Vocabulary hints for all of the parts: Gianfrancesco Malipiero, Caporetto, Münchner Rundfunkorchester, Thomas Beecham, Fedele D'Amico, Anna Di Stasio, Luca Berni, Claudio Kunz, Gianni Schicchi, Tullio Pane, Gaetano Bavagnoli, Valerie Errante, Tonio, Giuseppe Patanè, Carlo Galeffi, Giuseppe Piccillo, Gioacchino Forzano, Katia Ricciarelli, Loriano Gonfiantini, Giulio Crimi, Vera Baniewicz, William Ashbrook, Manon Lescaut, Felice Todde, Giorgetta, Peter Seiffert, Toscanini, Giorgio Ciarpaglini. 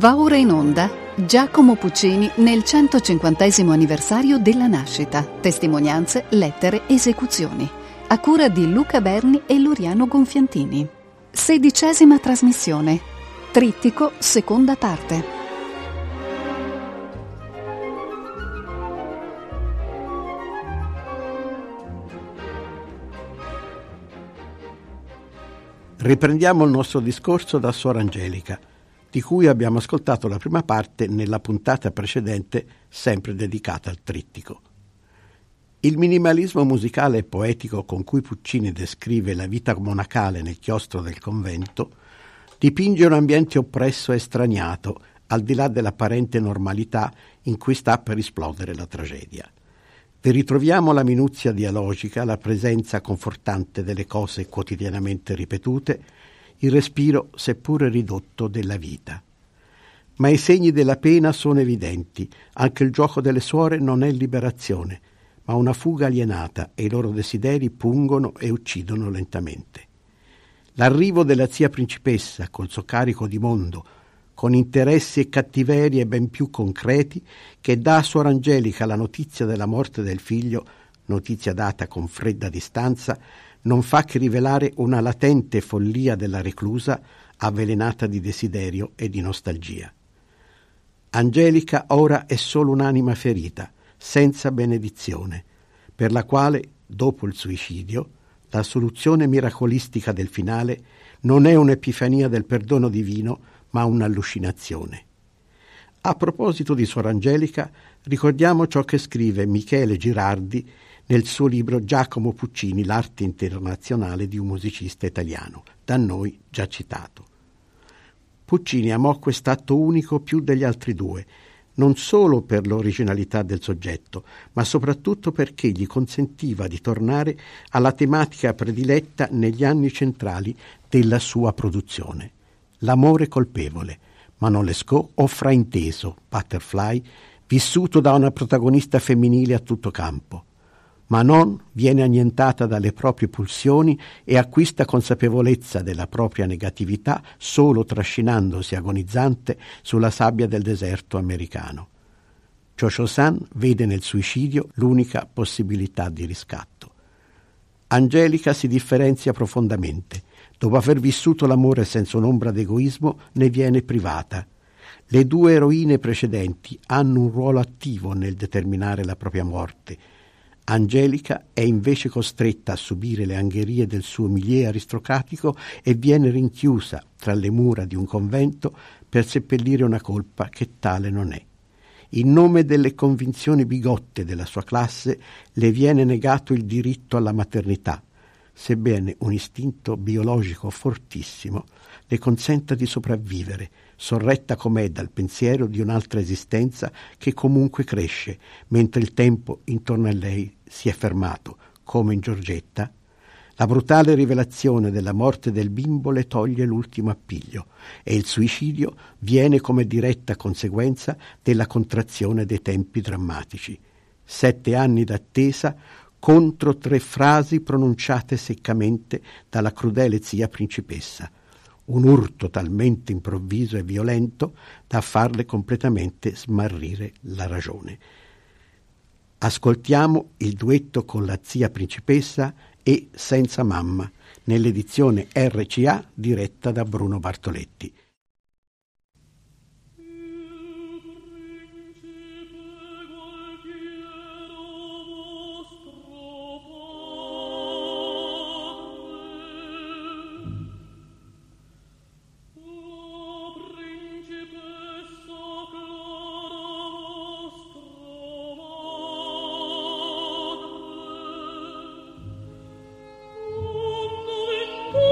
Va ora in onda Giacomo Puccini nel 150° anniversario della nascita. Testimonianze, lettere, esecuzioni. A cura di Luca Berni e Loriano Gonfiantini. 16ª trasmissione. Trittico, seconda parte. Riprendiamo il nostro discorso da Suor Angelica, di cui abbiamo ascoltato la prima parte nella puntata precedente, sempre dedicata al trittico. Il minimalismo musicale e poetico con cui Puccini descrive la vita monacale nel chiostro del convento dipinge un ambiente oppresso e straniato, al di là dell'apparente normalità in cui sta per esplodere la tragedia. Vi ritroviamo la minuzia dialogica, la presenza confortante delle cose quotidianamente ripetute, il respiro, seppure ridotto, della vita. Ma i segni della pena sono evidenti, anche il gioco delle suore non è liberazione, ma una fuga alienata e i loro desideri pungono e uccidono lentamente. L'arrivo della zia principessa, col suo carico di mondo, con interessi e cattiverie ben più concreti, che dà a Suor Angelica la notizia della morte del figlio, notizia data con fredda distanza, non fa che rivelare una latente follia della reclusa, avvelenata di desiderio e di nostalgia. Angelica ora è solo un'anima ferita, senza benedizione, per la quale, dopo il suicidio, la soluzione miracolistica del finale non è un'epifania del perdono divino, ma un'allucinazione. A proposito di Suor Angelica, ricordiamo ciò che scrive Michele Girardi nel suo libro Giacomo Puccini, l'arte internazionale di un musicista italiano, da noi già citato. Puccini amò quest'atto unico più degli altri due, non solo per l'originalità del soggetto, ma soprattutto perché gli consentiva di tornare alla tematica prediletta negli anni centrali della sua produzione. L'amore colpevole, Manon Lescaut, o frainteso, Butterfly, vissuto da una protagonista femminile a tutto campo. Manon viene annientata dalle proprie pulsioni e acquista consapevolezza della propria negatività solo trascinandosi agonizzante sulla sabbia del deserto americano. Cho-Cho-San vede nel suicidio l'unica possibilità di riscatto. Angelica si differenzia profondamente. Dopo aver vissuto l'amore senza un'ombra d'egoismo, ne viene privata. Le due eroine precedenti hanno un ruolo attivo nel determinare la propria morte. Angelica è invece costretta a subire le angherie del suo milieu aristocratico e viene rinchiusa tra le mura di un convento per seppellire una colpa che tale non è. In nome delle convinzioni bigotte della sua classe le viene negato il diritto alla maternità, sebbene un istinto biologico fortissimo le consenta di sopravvivere, sorretta com'è dal pensiero di un'altra esistenza che comunque cresce, mentre il tempo intorno a lei si è fermato, come in Giorgetta. La brutale rivelazione della morte del bimbo le toglie l'ultimo appiglio e il suicidio viene come diretta conseguenza della contrazione dei tempi drammatici. 7 anni d'attesa contro 3 frasi pronunciate seccamente dalla crudele zia principessa, un urto talmente improvviso e violento da farle completamente smarrire la ragione. Ascoltiamo il duetto con la zia principessa e Senza mamma, nell'edizione RCA diretta da Bruno Bartoletti. Oh!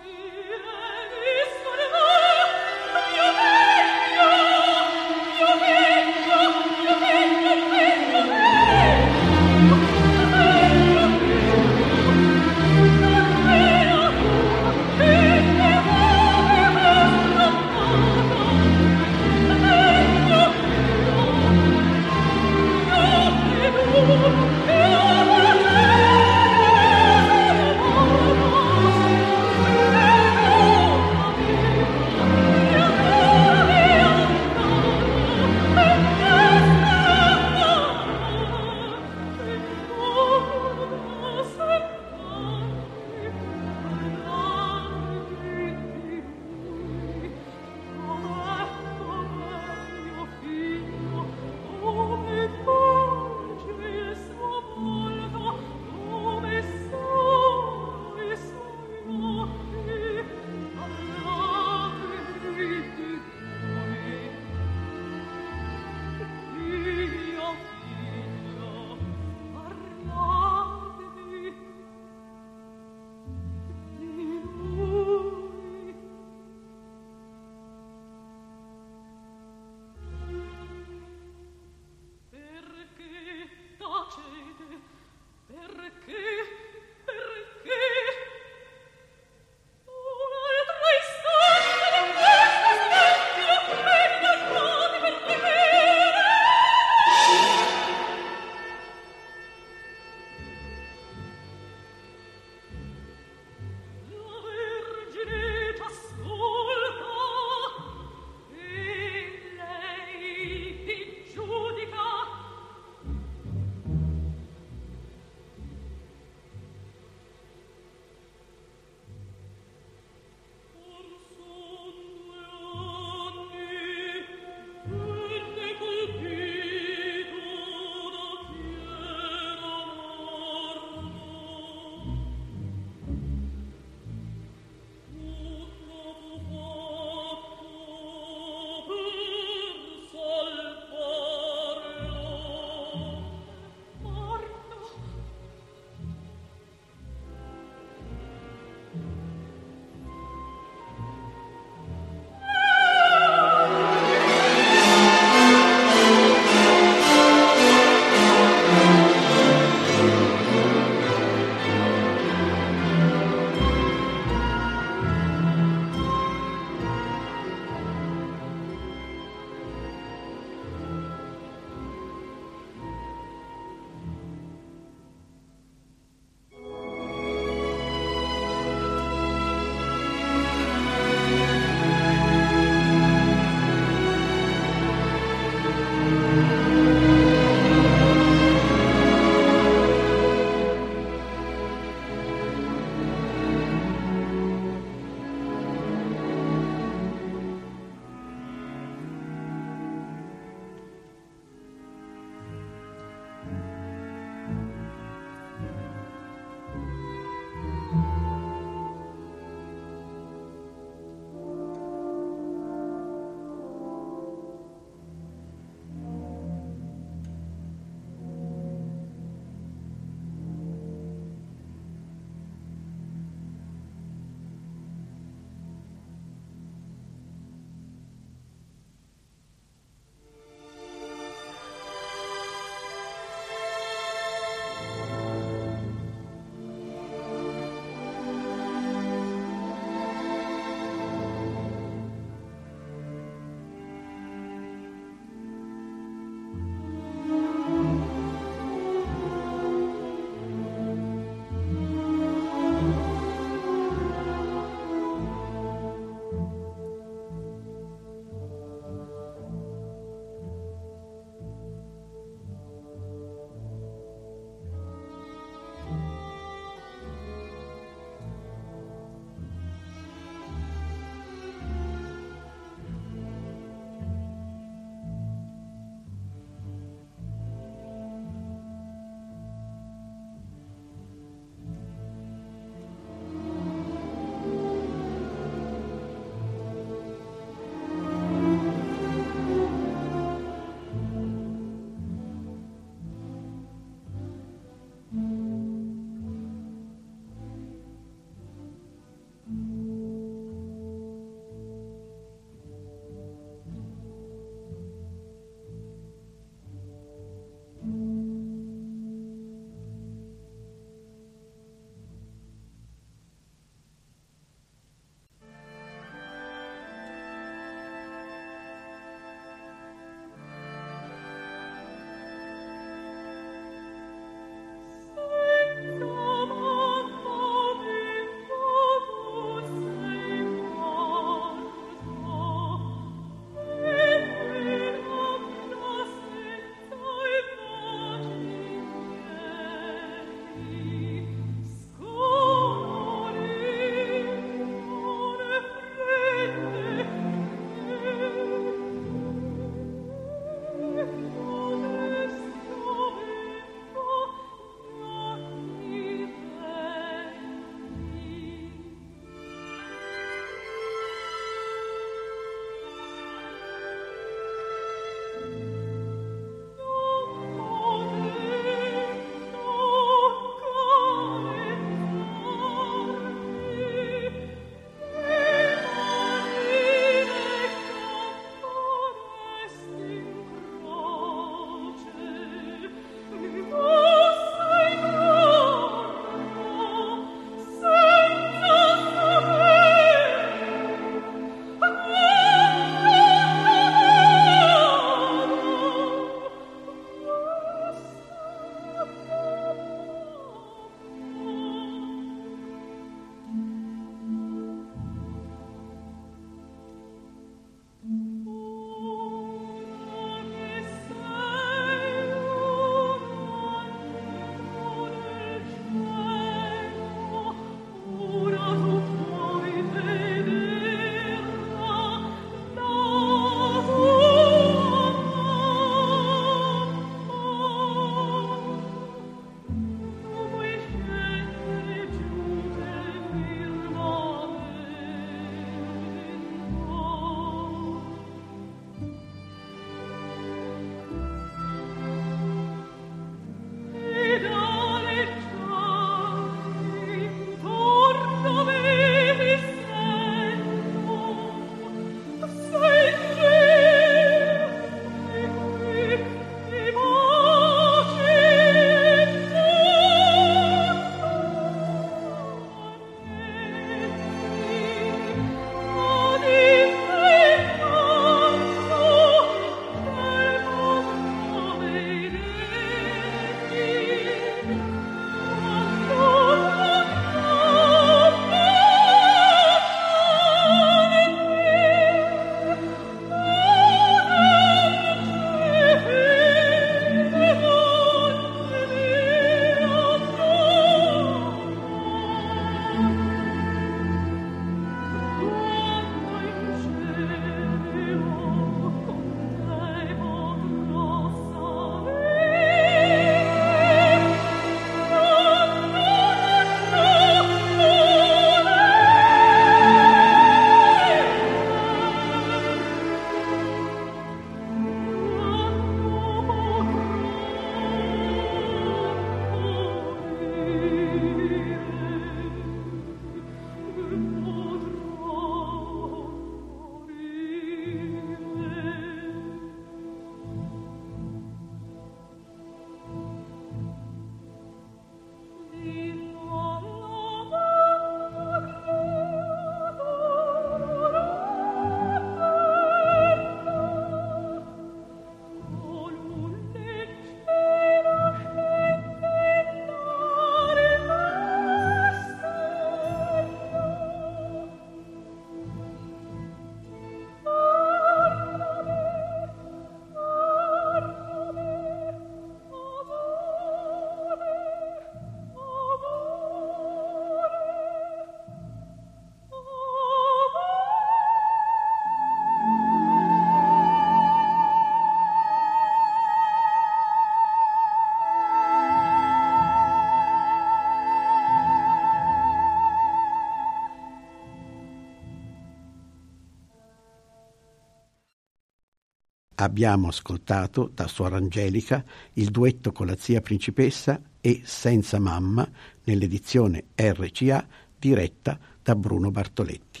Abbiamo ascoltato da Suor Angelica il duetto con la zia principessa e Senza mamma nell'edizione RCA diretta da Bruno Bartoletti.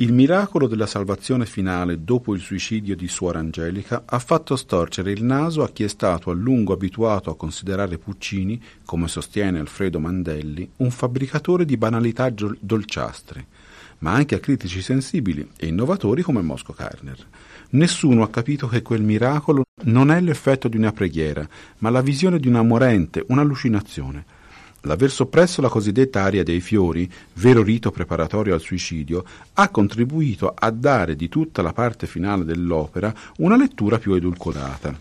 Il miracolo della salvazione finale dopo il suicidio di Suor Angelica ha fatto storcere il naso a chi è stato a lungo abituato a considerare Puccini, come sostiene Alfredo Mandelli, un fabbricatore di banalità dolciastre, ma anche a critici sensibili e innovatori come Mosco Carner. Nessuno ha capito che quel miracolo non è l'effetto di una preghiera, ma la visione di una morente, un'allucinazione. L'aver soppresso la cosiddetta aria dei fiori, vero rito preparatorio al suicidio, ha contribuito a dare di tutta la parte finale dell'opera una lettura più edulcorata.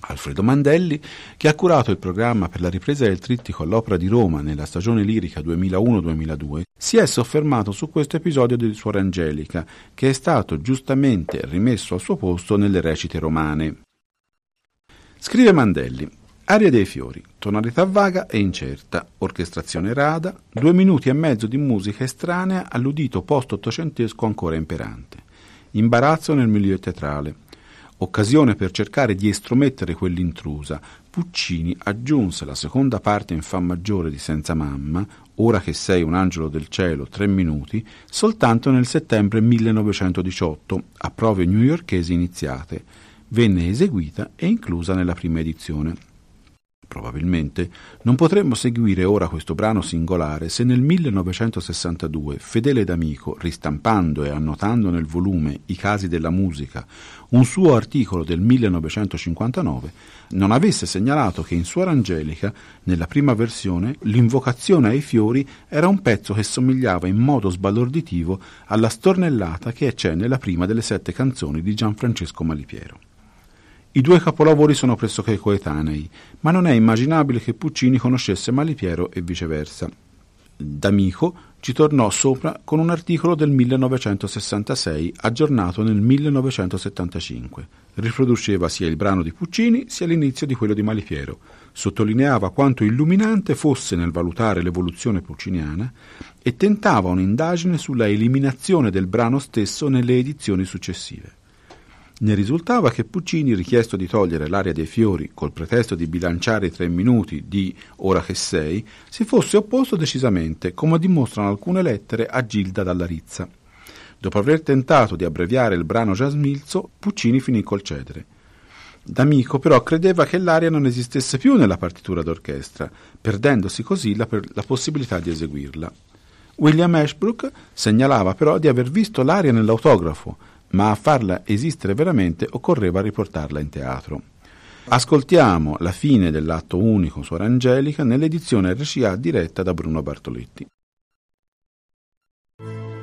Alfredo Mandelli, che ha curato il programma per la ripresa del trittico all'Opera di Roma nella stagione lirica 2001-2002, si è soffermato su questo episodio di Suor Angelica, che è stato giustamente rimesso al suo posto nelle recite romane. Scrive Mandelli: aria dei fiori, tonalità vaga e incerta, orchestrazione rada, 2 minuti e mezzo di musica estranea all'udito post-ottocentesco ancora imperante. Imbarazzo nel milieu teatrale. Occasione per cercare di estromettere quell'intrusa, Puccini aggiunse la seconda parte in fa maggiore di Senza mamma, Ora che sei un angelo del cielo, 3 minuti, soltanto nel settembre 1918, a prove newyorkesi iniziate. Venne eseguita e inclusa nella prima edizione. Probabilmente non potremmo seguire ora questo brano singolare se nel 1962 Fedele D'Amico, ristampando e annotando nel volume I casi della musica, un suo articolo del 1959, non avesse segnalato che in Suor Angelica, nella prima versione, l'invocazione ai fiori era un pezzo che somigliava in modo sbalorditivo alla stornellata che c'è nella prima delle 7 canzoni di Gianfrancesco Malipiero. I 2 capolavori sono pressoché coetanei, ma non è immaginabile che Puccini conoscesse Malipiero e viceversa. D'Amico ci tornò sopra con un articolo del 1966 aggiornato nel 1975. Riproduceva sia il brano di Puccini sia l'inizio di quello di Malipiero. Sottolineava quanto illuminante fosse nel valutare l'evoluzione pucciniana e tentava un'indagine sulla eliminazione del brano stesso nelle edizioni successive. Ne risultava che Puccini, richiesto di togliere l'aria dei fiori col pretesto di bilanciare i 3 minuti di Ora che sei, si fosse opposto decisamente, come dimostrano alcune lettere a Gilda Dalla Rizza. Dopo aver tentato di abbreviare il brano Jasmilzo, Puccini finì col cedere. D'Amico però credeva che l'aria non esistesse più nella partitura d'orchestra, perdendosi così la possibilità di eseguirla. William Ashbrook segnalava però di aver visto l'aria nell'autografo, ma a farla esistere veramente occorreva riportarla in teatro. Ascoltiamo la fine dell'atto unico Suor Angelica nell'edizione RCA diretta da Bruno Bartoletti. Oh,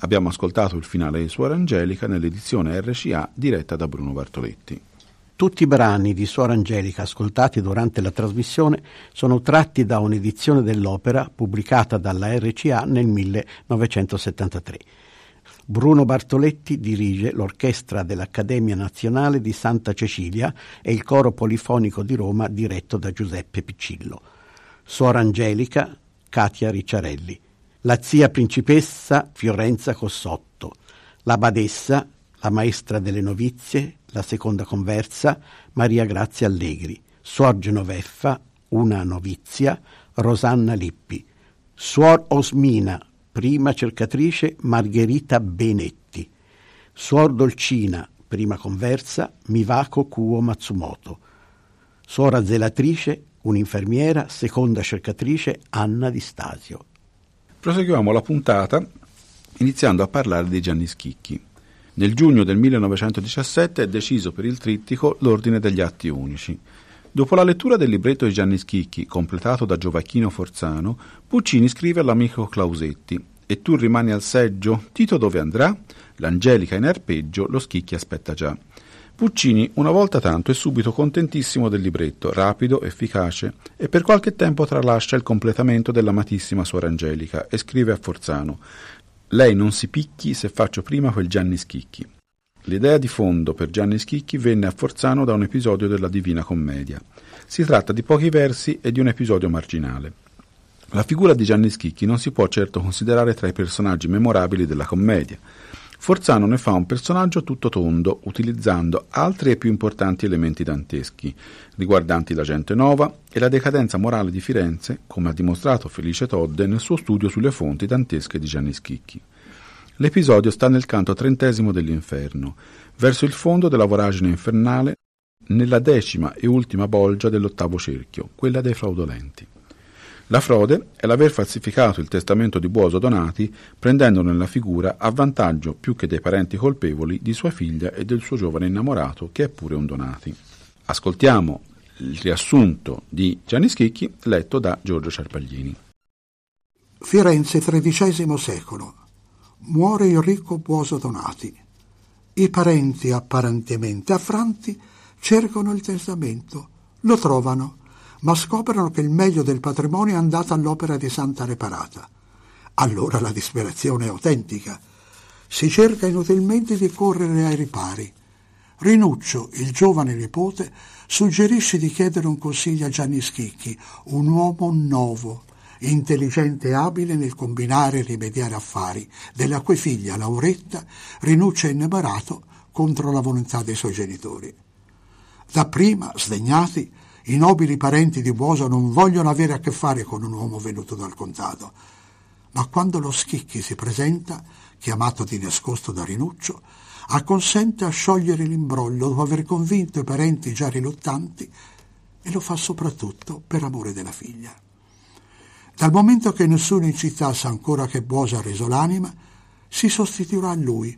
Abbiamo ascoltato il finale di Suor Angelica nell'edizione RCA diretta da Bruno Bartoletti. Tutti i brani di Suor Angelica ascoltati durante la trasmissione sono tratti da un'edizione dell'opera pubblicata dalla RCA nel 1973. Bruno Bartoletti dirige l'orchestra dell'Accademia Nazionale di Santa Cecilia e il coro polifonico di Roma diretto da Giuseppe Piccillo. Suor Angelica, Katia Ricciarelli. La zia principessa Fiorenza Cossotto, la badessa, la maestra delle novizie, la seconda conversa Maria Grazia Allegri, Suor Genoveffa, una novizia Rosanna Lippi, Suor Osmina, prima cercatrice Margherita Benedetti, Suor Dolcina, prima conversa Miwako Kuo Matsumoto, Suora Zelatrice, un'infermiera, seconda cercatrice Anna Di Stasio. Proseguiamo la puntata iniziando a parlare di Gianni Schicchi. Nel giugno del 1917 è deciso per il trittico l'ordine degli atti unici. Dopo la lettura del libretto di Gianni Schicchi, completato da Gioacchino Forzano, Puccini scrive all'amico Clausetti: «E tu rimani al seggio? Tito dove andrà? L'Angelica in arpeggio, lo Schicchi aspetta già». Puccini, una volta tanto, è subito contentissimo del libretto, rapido, efficace, e per qualche tempo tralascia il completamento dell'amatissima Suor Angelica e scrive a Forzano: «Lei non si picchi se faccio prima quel Gianni Schicchi». L'idea di fondo per Gianni Schicchi venne a Forzano da un episodio della Divina Commedia. Si tratta di pochi versi e di un episodio marginale. La figura di Gianni Schicchi non si può certo considerare tra i personaggi memorabili della commedia. Forzano ne fa un personaggio tutto tondo, utilizzando altri e più importanti elementi danteschi, riguardanti la gente nova e la decadenza morale di Firenze, come ha dimostrato Felice Todde nel suo studio sulle fonti dantesche di Gianni Schicchi. L'episodio sta nel canto 30° dell'Inferno, verso il fondo della voragine infernale, nella 10ª e ultima bolgia dell'8° cerchio, quella dei fraudolenti. La frode è l'aver falsificato il testamento di Buoso Donati, prendendone la figura a vantaggio più che dei parenti colpevoli di sua figlia e del suo giovane innamorato, che è pure un Donati. Ascoltiamo il riassunto di Gianni Schicchi, letto da Giorgio Ciarpaglini. Firenze, XIII secolo. Muore il ricco Buoso Donati. I parenti apparentemente affranti cercano il testamento, lo trovano, ma scoprono che il meglio del patrimonio è andato all'opera di Santa Reparata. Allora la disperazione è autentica. Si cerca inutilmente di correre ai ripari. Rinuccio, il giovane nipote, suggerisce di chiedere un consiglio a Gianni Schicchi, un uomo nuovo, intelligente e abile nel combinare e rimediare affari, della cui figlia Lauretta rinuncia innamorato contro la volontà dei suoi genitori. Dapprima, sdegnati, i nobili parenti di Buoso non vogliono avere a che fare con un uomo venuto dal contado, ma quando lo Schicchi si presenta, chiamato di nascosto da Rinuccio, acconsente a sciogliere l'imbroglio dopo aver convinto i parenti già riluttanti, e lo fa soprattutto per amore della figlia. Dal momento che nessuno in città sa ancora che Buoso ha reso l'anima, si sostituirà a lui,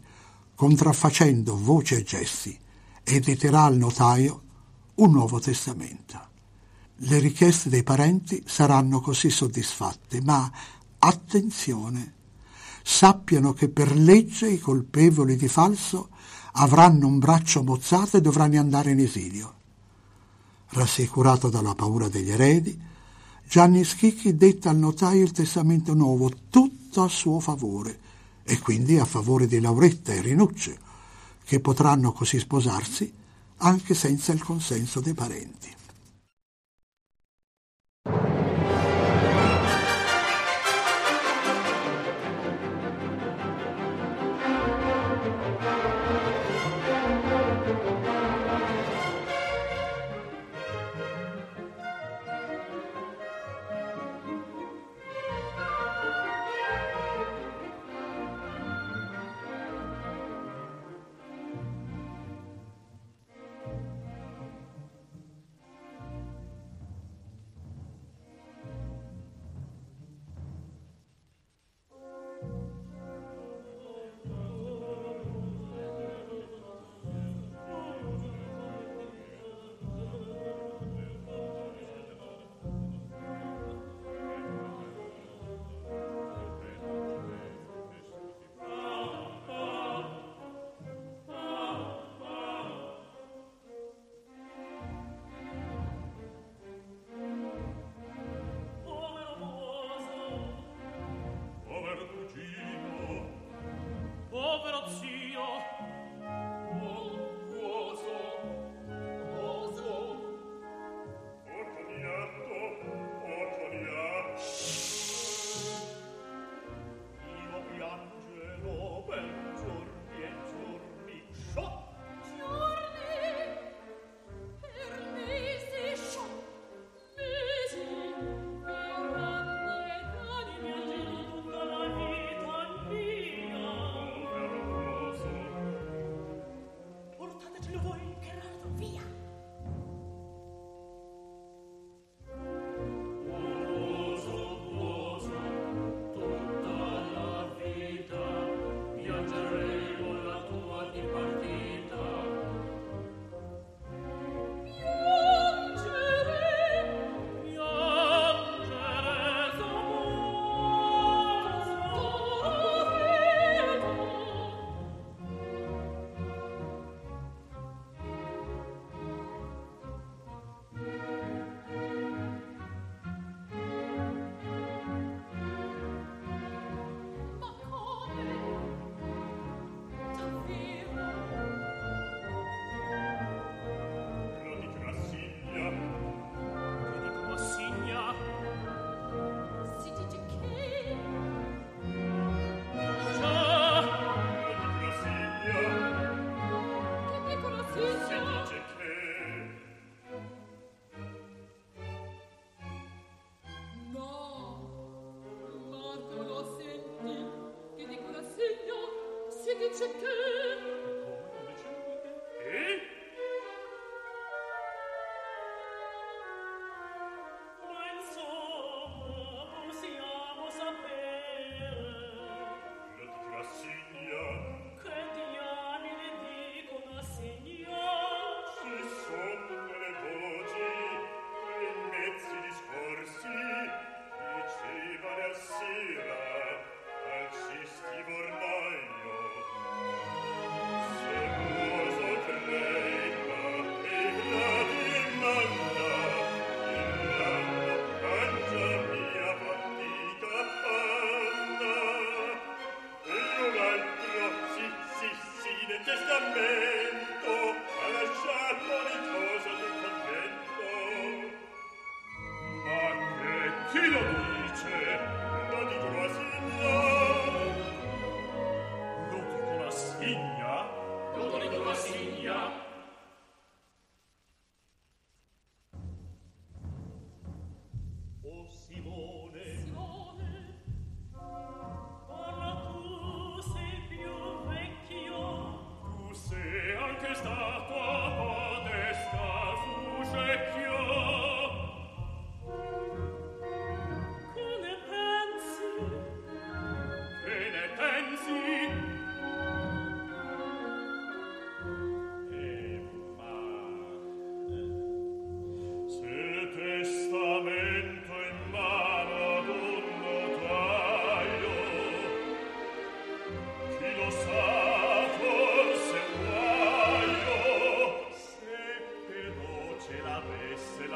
contraffacendo voci e gesti, e diterà al notaio un nuovo testamento. Le richieste dei parenti saranno così soddisfatte, ma attenzione, sappiano che per legge i colpevoli di falso avranno un braccio mozzato e dovranno andare in esilio. Rassicurato dalla paura degli eredi, Gianni Schicchi detta al notaio il testamento nuovo, tutto a suo favore, e quindi a favore di Lauretta e Rinuccio, che potranno così sposarsi anche senza il consenso dei parenti.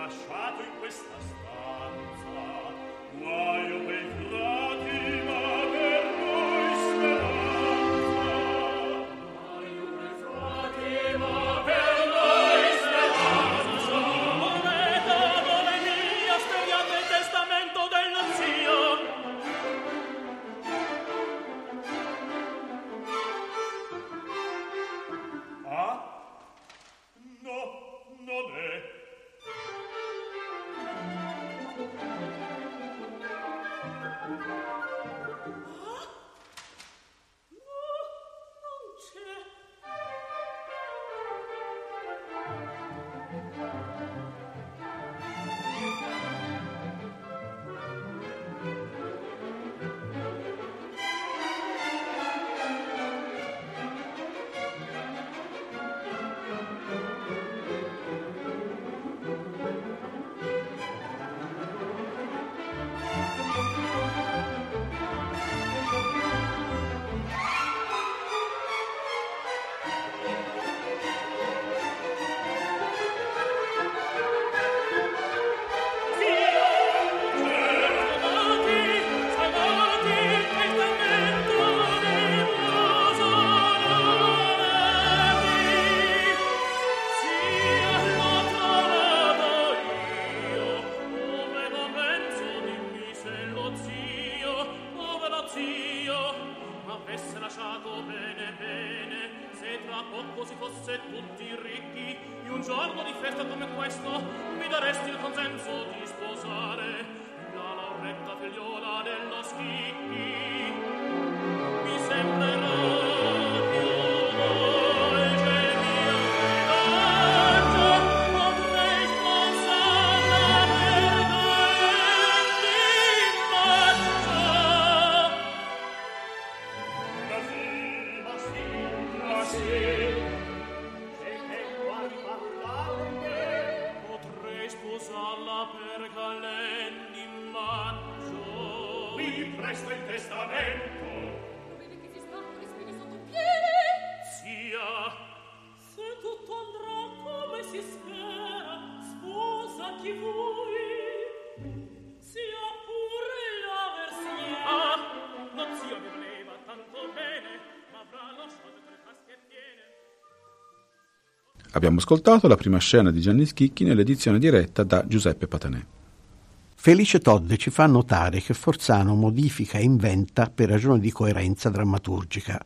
lasciato in questa stanza, guaio pei frati, ma per noi speranza. Guaio pei frati, ma per noi speranza. Moneta, dole mia, speriamo il testamento dello zio. Ah? No! Non è. Ah? No, non c'è. Abbiamo ascoltato la prima scena di Gianni Schicchi nell'edizione diretta da Giuseppe Patanè. Felice Todde ci fa notare che Forzano modifica e inventa per ragioni di coerenza drammaturgica.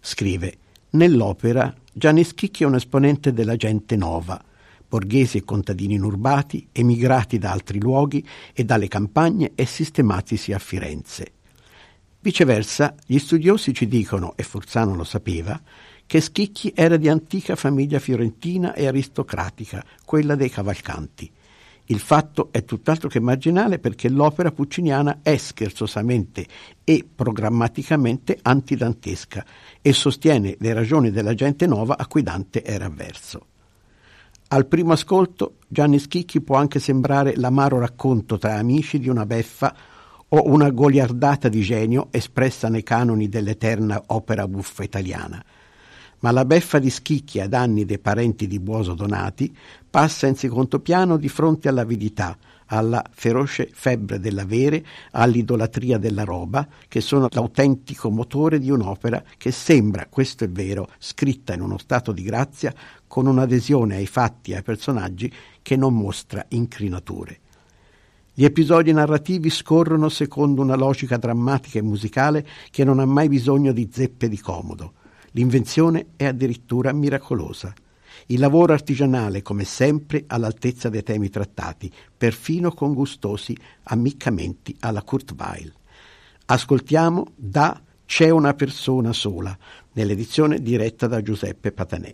Scrive: nell'opera Gianni Schicchi è un esponente della gente nova, borghesi e contadini inurbati, emigrati da altri luoghi e dalle campagne e sistematisi a Firenze. Viceversa, gli studiosi ci dicono, e Forzano lo sapeva, che Schicchi era di antica famiglia fiorentina e aristocratica, quella dei Cavalcanti. Il fatto è tutt'altro che marginale, perché l'opera pucciniana è scherzosamente e programmaticamente antidantesca e sostiene le ragioni della gente nova a cui Dante era avverso. Al primo ascolto Gianni Schicchi può anche sembrare l'amaro racconto tra amici di una beffa o una goliardata di genio espressa nei canoni dell'eterna opera buffa italiana. Ma la beffa di Schicchi a danni dei parenti di Buoso Donati passa in secondo piano di fronte all'avidità, alla feroce febbre dell'avere, all'idolatria della roba, che sono l'autentico motore di un'opera che sembra, questo è vero, scritta in uno stato di grazia, con un'adesione ai fatti e ai personaggi che non mostra incrinature. Gli episodi narrativi scorrono secondo una logica drammatica e musicale che non ha mai bisogno di zeppe di comodo. L'invenzione è addirittura miracolosa. Il lavoro artigianale, come sempre, all'altezza dei temi trattati, perfino con gustosi ammiccamenti alla Kurt Weill. Ascoltiamo da C'è una persona sola, nell'edizione diretta da Giuseppe Patanè.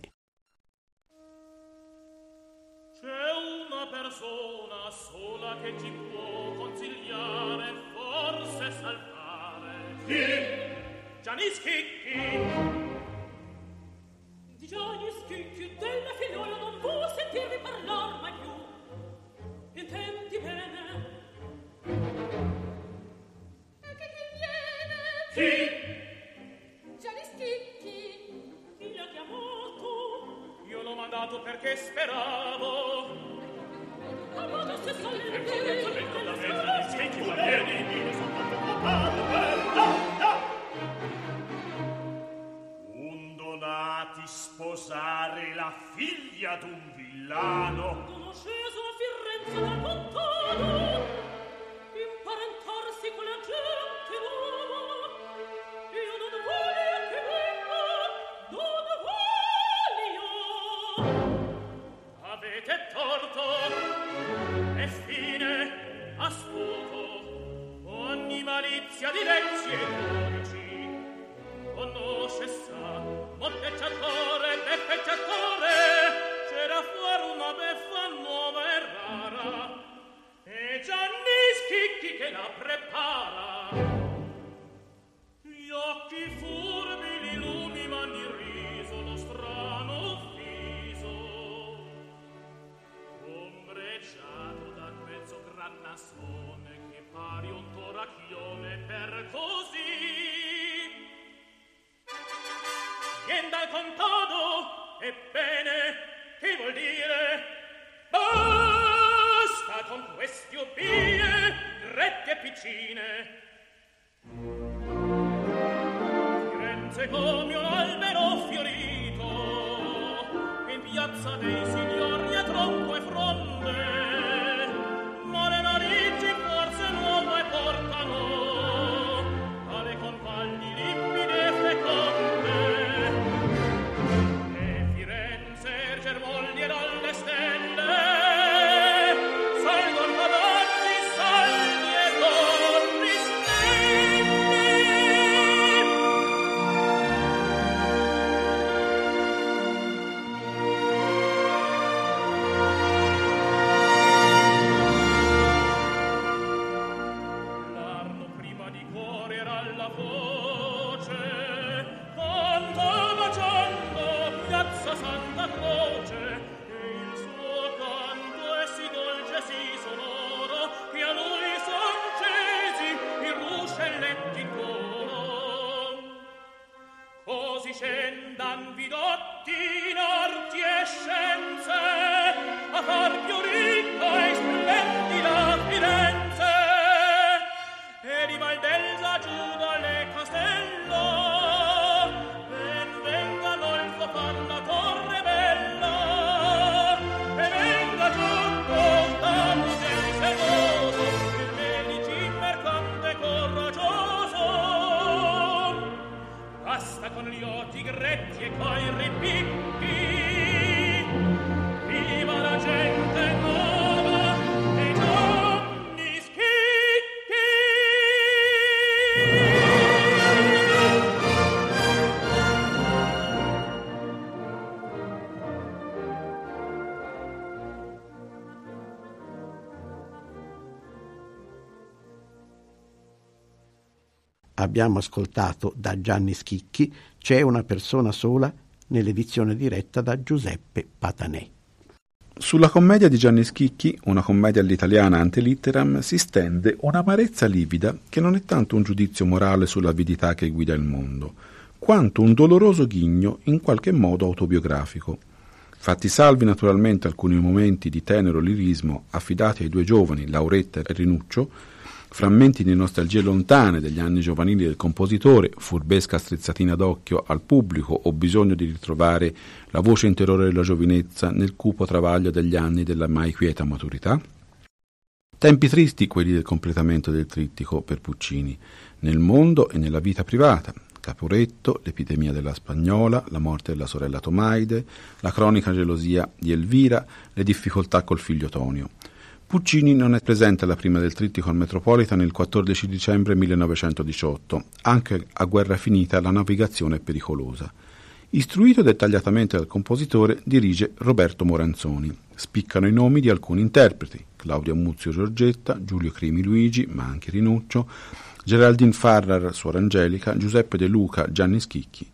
Perché speravo Un Donati sposare la figlia d'un villano, conosceso a Firenze da lontano, imparentarsi con la gente nuova. Io non voglio che venga, non voglio. Avete torto, è fine, astuto, ogni malizia di leggi e codici conosce, sa, moltecciatore e defecciatore. C'era fuori una beffa nuova e rara, e Gianni Schicchi che la prepara. Gli occhi furbi, gli lumi, ma di riso, lo strano viso, ombreggiato da mezzo granassone che pari un torachione per così. Vien dal contado, ebbene, che vuol dire? Basta con queste obbie, rette e piccine. Firenze come un albero fiorito, in piazza dei signori a tronco e fronde, male narici forse nuove portano, alle compagni limpide e feconde. Scendan vidotti in arti e scienze a far fiorita e splendida Firenze, e di Valdelsa giù dalle Castello ben venga Nolfo Panna Torre Bella, e venga giù Costano del Segoso, il felici mercante coraggioso. Basta con gli gretti e coi ripicchi, viva la gente nuova dei Gianni Schicchi. Abbiamo ascoltato da Gianni Schicchi C'è una persona sola, nell'edizione diretta da Giuseppe Patanè. Sulla commedia di Gianni Schicchi, una commedia all'italiana ante litteram, si stende un'amarezza livida che non è tanto un giudizio morale sull'avidità che guida il mondo, quanto un doloroso ghigno in qualche modo autobiografico. Fatti salvi naturalmente alcuni momenti di tenero lirismo affidati ai due giovani, Lauretta e Rinuccio, frammenti di nostalgie lontane degli anni giovanili del compositore, furbesca strizzatina d'occhio al pubblico o bisogno di ritrovare la voce interiore della giovinezza nel cupo travaglio degli anni della mai quieta maturità. Tempi tristi quelli del completamento del trittico per Puccini, nel mondo e nella vita privata. Caporetto, l'epidemia della Spagnola, la morte della sorella Tomaide, la cronica gelosia di Elvira, le difficoltà col figlio Tonio. Puccini non è presente alla prima del trittico al Metropolitan il 14 dicembre 1918, anche a guerra finita la navigazione è pericolosa. Istruito dettagliatamente dal compositore, dirige Roberto Moranzoni. Spiccano i nomi di alcuni interpreti, Claudia Muzio Giorgetta, Giulio Crimi Luigi, ma anche Rinuccio, Geraldine Farrar Suor Angelica, Giuseppe De Luca, Gianni Schicchi.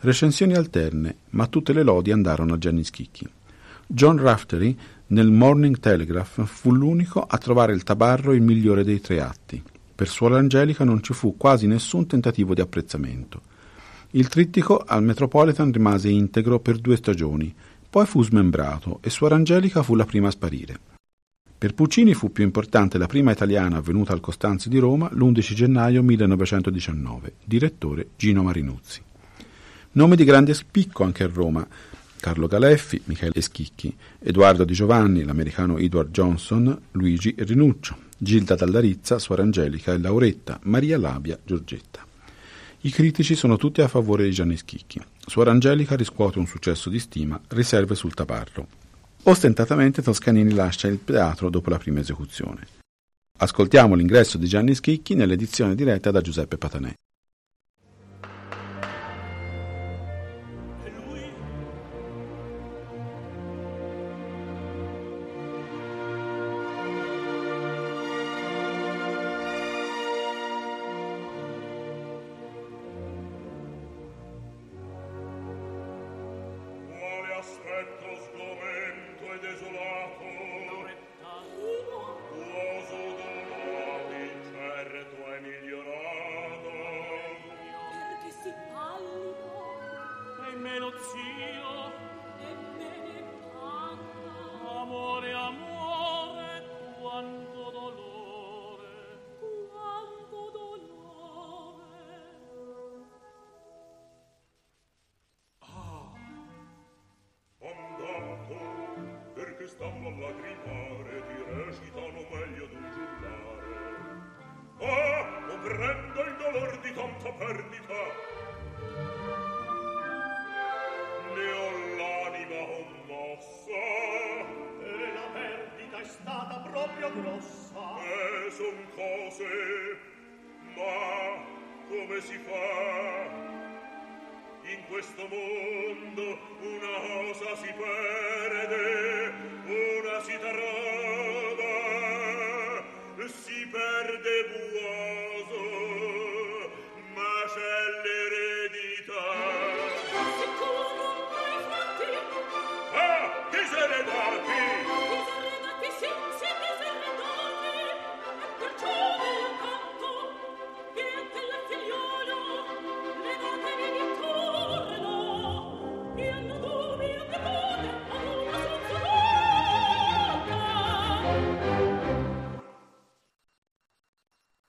Recensioni alterne, ma tutte le lodi andarono a Gianni Schicchi. John Raftery nel Morning Telegraph fu l'unico a trovare il tabarro il migliore dei tre atti. Per Suor Angelica non ci fu quasi nessun tentativo di apprezzamento. Il trittico al Metropolitan rimase integro per 2 stagioni, poi fu smembrato e Suor Angelica fu la prima a sparire. Per Puccini fu più importante la prima italiana avvenuta al Costanzi di Roma l'11 gennaio 1919, direttore Gino Marinuzzi. Nomi di grande spicco anche a Roma: Carlo Galeffi, Michele Schicchi, Edoardo Di Giovanni, l'americano Edward Johnson, Luigi Rinuccio, Gilda Dalla Rizza, Suor Angelica e Lauretta, Maria Labia, Giorgetta. I critici sono tutti a favore di Gianni Schicchi. Suor Angelica riscuote un successo di stima, riserve sul taparro. Ostentatamente Toscanini lascia il teatro dopo la prima esecuzione. Ascoltiamo l'ingresso di Gianni Schicchi nell'edizione diretta da Giuseppe Patanè.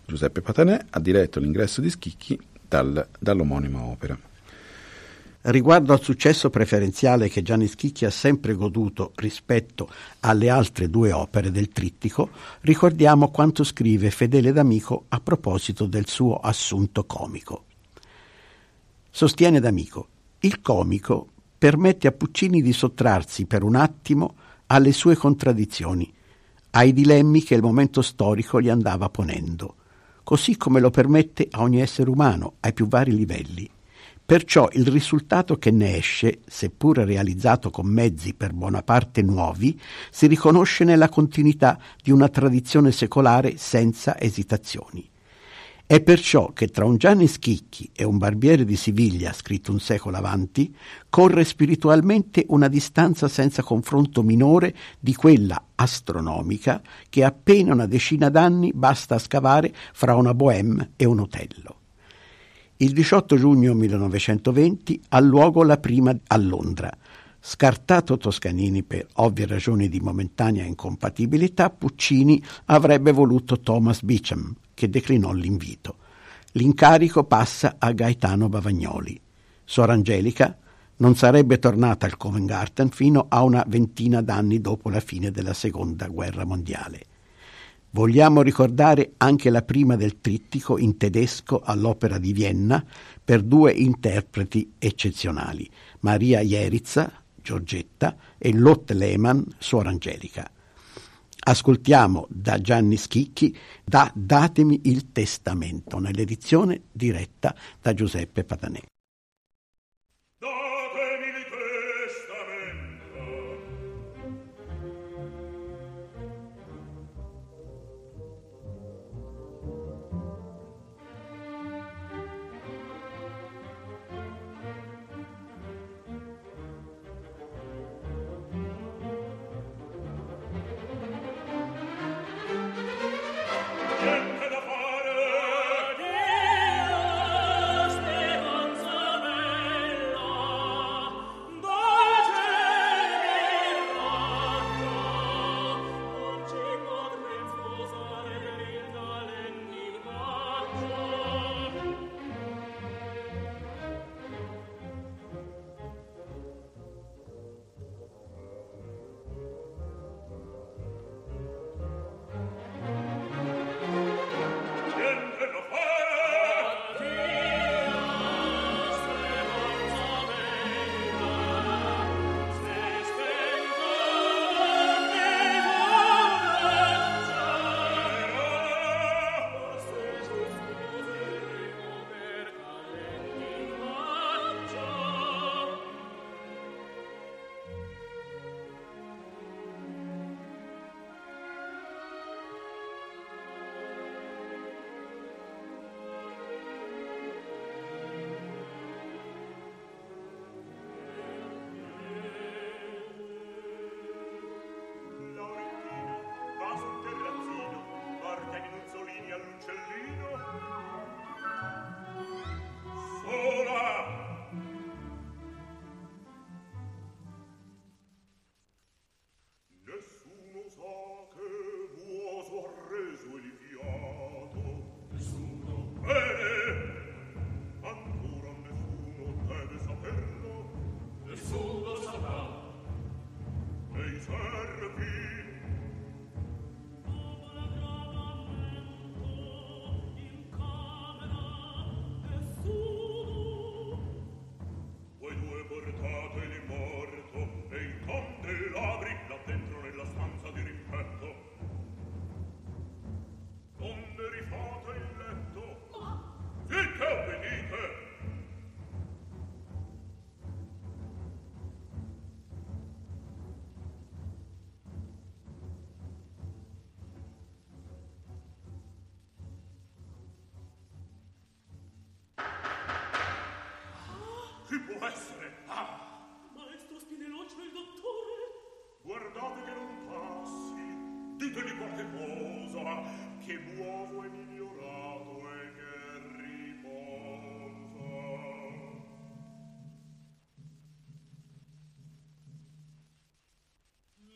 Giuseppe Patanè ha diretto l'ingresso di Schicchi dall'omonima opera. Riguardo al successo preferenziale che Gianni Schicchi ha sempre goduto rispetto alle altre due opere del trittico, ricordiamo quanto scrive Fedele D'Amico a proposito del suo assunto comico. Sostiene D'Amico: il comico permette a Puccini di sottrarsi per un attimo alle sue contraddizioni, ai dilemmi che il momento storico gli andava ponendo, così come lo permette a ogni essere umano, ai più vari livelli. Perciò il risultato che ne esce, seppur realizzato con mezzi per buona parte nuovi, si riconosce nella continuità di una tradizione secolare senza esitazioni. È perciò che tra un Gianni Schicchi e un Barbiere di Siviglia, scritto un secolo avanti, corre spiritualmente una distanza senza confronto minore di quella astronomica che appena una decina d'anni basta a scavare fra una bohème e un Otello. Il 18 giugno 1920 ha luogo la prima a Londra. Scartato Toscanini per ovvie ragioni di momentanea incompatibilità, Puccini avrebbe voluto Thomas Beecham, che declinò l'invito. L'incarico passa a Gaetano Bavagnoli. Suor Angelica non sarebbe tornata al Covent Garden fino a una ventina d'anni dopo la fine della Seconda Guerra Mondiale. Vogliamo ricordare anche la prima del trittico in tedesco all'Opera di Vienna per due interpreti eccezionali: Maria Jerizza, Giorgetta, e Lotte Lehmann, Suor Angelica. Ascoltiamo da Gianni Schicchi da Datemi il testamento, nell'edizione diretta da Giuseppe Patanè. Gente da fare, Dio speranza può essere? Ah! Maestro Spinelloccio e il dottore! Guardate che non passi, diteli qualche cosa, che nuovo e migliorato e che riposa.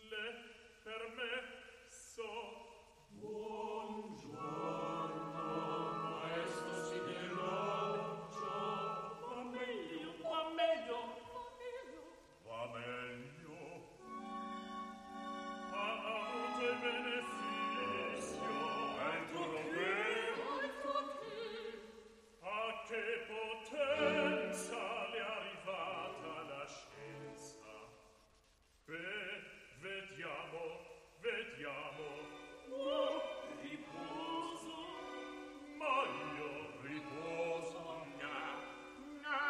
Le permesso. Buongiorno. Che potenza le è arrivata la scienza. Beh, vediamo. Oh, riposo. Ma io riposo. No,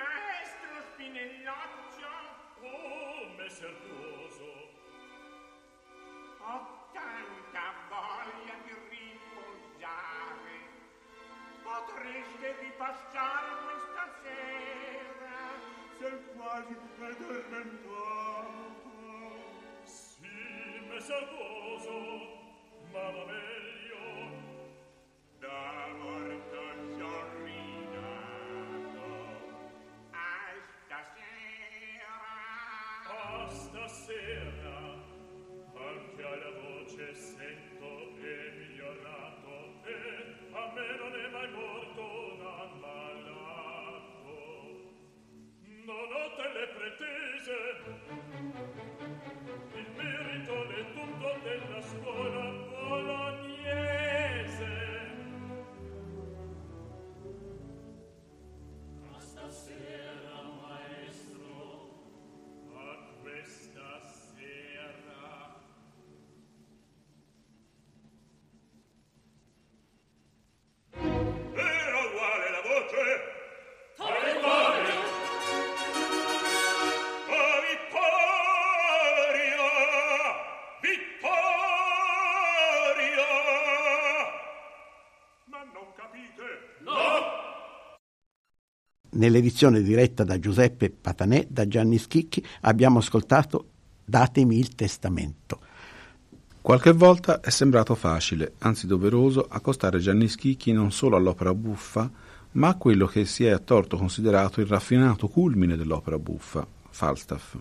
maestro Spinelloccio. Oh, messer Buoso. Ho tanta voglia di riposare. Potreste di passare questa sera, sei quasi addormentato. Sì, messer Buoso, ma va meglio da morto giorninato. A stasera, anche alla voce sento è migliorato e a me non è mai morto un ammalato. Non ho delle pretese, il merito è tutto della scuola bolognese. A stasera, maestro, a questa sera. Era uguale la voce. Vittoria! Ma non capite? No! Nell'edizione diretta da Giuseppe Patanè, da Gianni Schicchi, abbiamo ascoltato Datemi il testamento. Qualche volta è sembrato facile, anzi doveroso, accostare Gianni Schicchi non solo all'opera buffa, ma a quello che si è a torto considerato il raffinato culmine dell'opera buffa, Falstaff.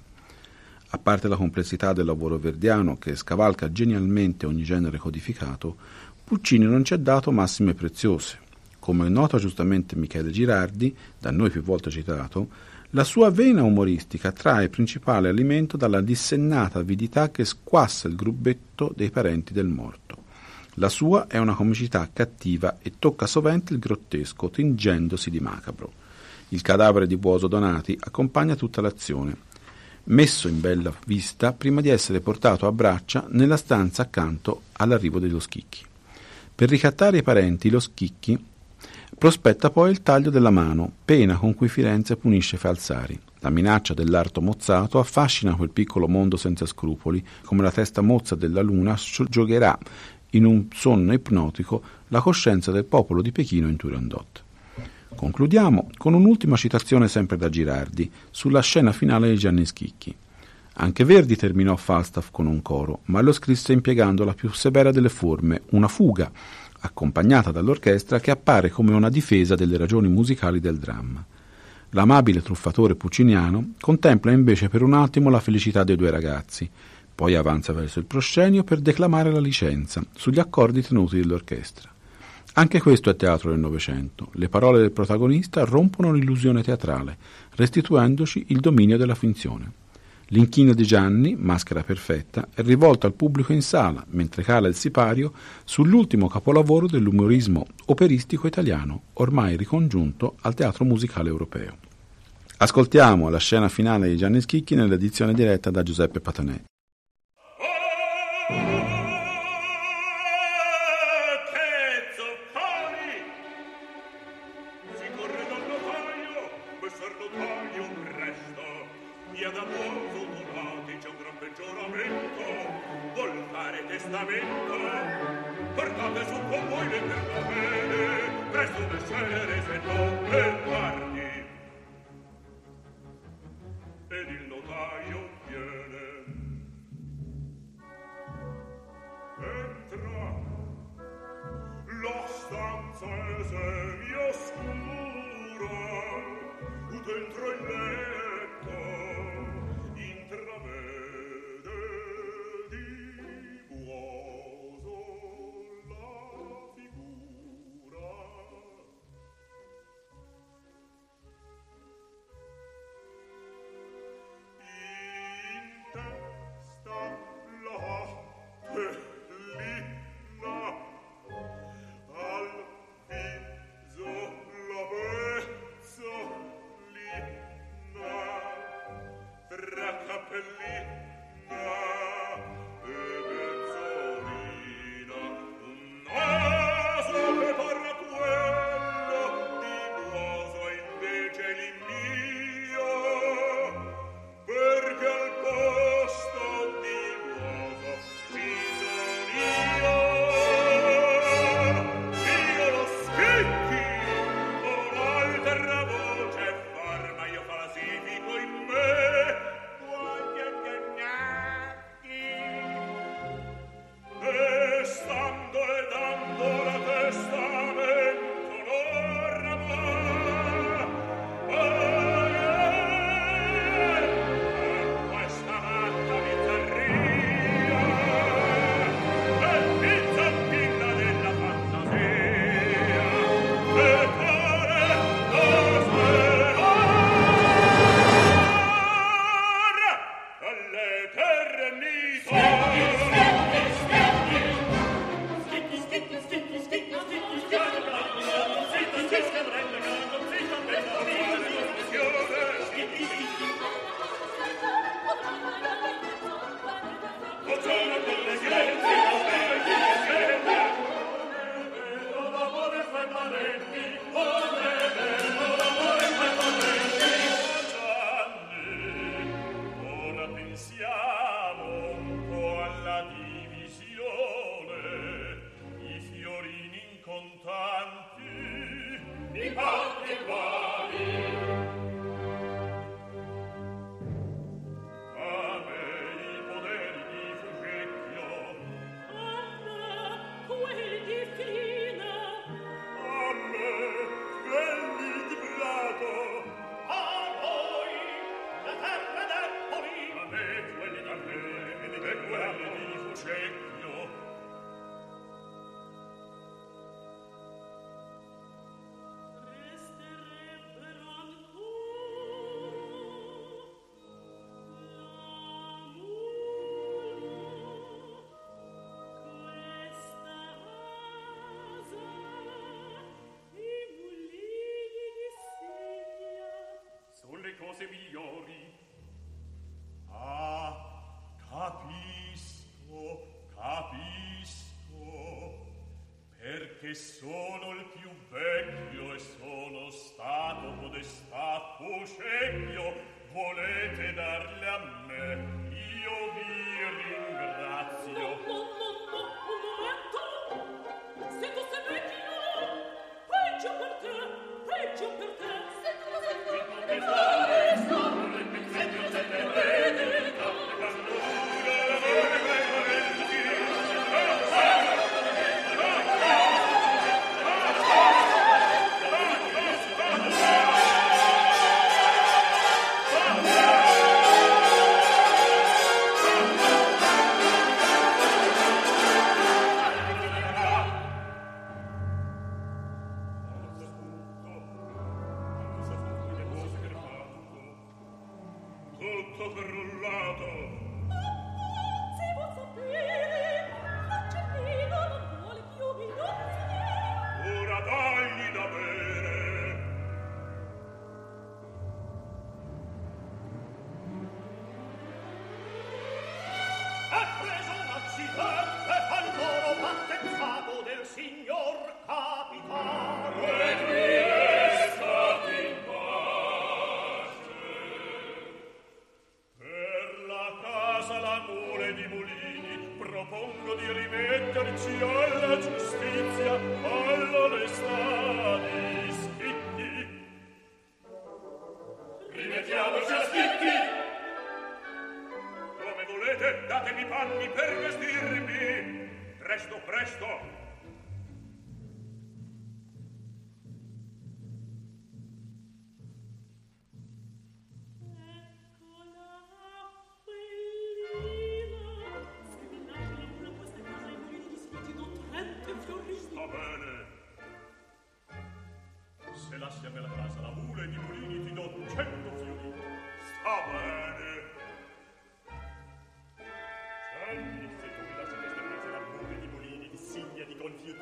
A parte la complessità del lavoro verdiano, che scavalca genialmente ogni genere codificato, Puccini non ci ha dato massime preziose. Come nota giustamente Michele Girardi, da noi più volte citato, la sua vena umoristica trae principale alimento dalla dissennata avidità che squassa il grubbetto dei parenti del morto. La sua è una comicità cattiva e tocca sovente il grottesco, tingendosi di macabro. Il cadavere di Buoso Donati accompagna tutta l'azione, messo in bella vista prima di essere portato a braccia nella stanza accanto all'arrivo dello Schicchi. Per ricattare i parenti, lo Schicchi prospetta poi il taglio della mano, pena con cui Firenze punisce Falsari. La minaccia dell'arto mozzato affascina quel piccolo mondo senza scrupoli, come la testa mozza della luna giocherà in un sonno ipnotico la coscienza del popolo di Pechino in Turandot. Concludiamo con un'ultima citazione sempre da Girardi, sulla scena finale di Gianni Schicchi. Anche Verdi terminò Falstaff con un coro, ma lo scrisse impiegando la più severa delle forme, una fuga, accompagnata dall'orchestra che appare come una difesa delle ragioni musicali del dramma. L'amabile truffatore pucciniano contempla invece per un attimo la felicità dei due ragazzi, poi avanza verso il proscenio per declamare la licenza sugli accordi tenuti dell'orchestra. Anche questo è teatro del Novecento. Le parole del protagonista rompono l'illusione teatrale, restituendoci il dominio della finzione. L'inchino di Gianni, maschera perfetta, è rivolto al pubblico in sala, mentre cala il sipario sull'ultimo capolavoro dell'umorismo operistico italiano, ormai ricongiunto al teatro musicale europeo. Ascoltiamo la scena finale di Gianni Schicchi nell'edizione diretta da Giuseppe Patanè. Portate su con voi le pergamene, presto per scegliere se non le guardi. Cose migliori. Ah, capisco, perché sono il più vecchio e sono stato podestà fu scempio. Volete darle a me, io vi ringrazio. No, se tu sei vecchio, peggio per te.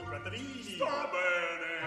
quattrini. Sta bene.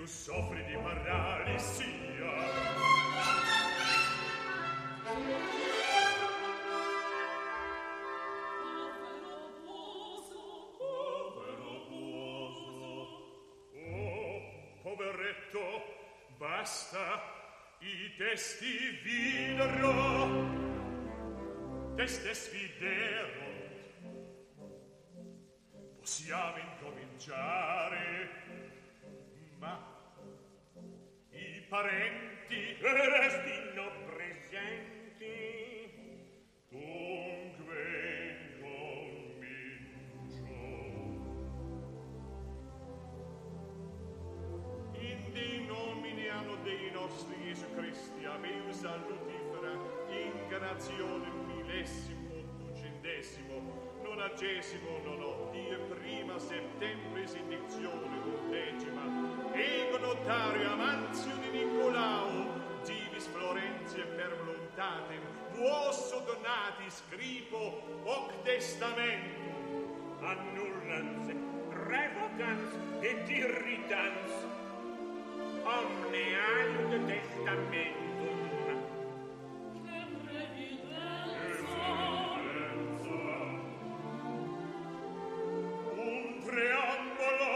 tu soffri di paralisia. Basta, i testi vi darò, testes videro. Possiamo incominciare, ma i parenti restino presenti. Dunque incomincio. Indi nominiamo dei nostri Gesù Cristi, amei salutifera, in gratione millesimo, ducendesimo, nonaggesimo, nono, prima settembre, sindizione, undecima, ego notare avanzio di Nicolao, divis Florentia per volontate, Buoso Donati, scripo, hoc testamento, annullanze, revocans et irritans, omne ad testamentum. Che previdenza! Un preambolo,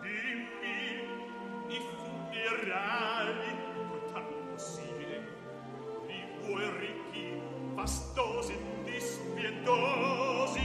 dimmi, i funerali, tanto possibile, ricco e ricchi, fastosi e dispietosi,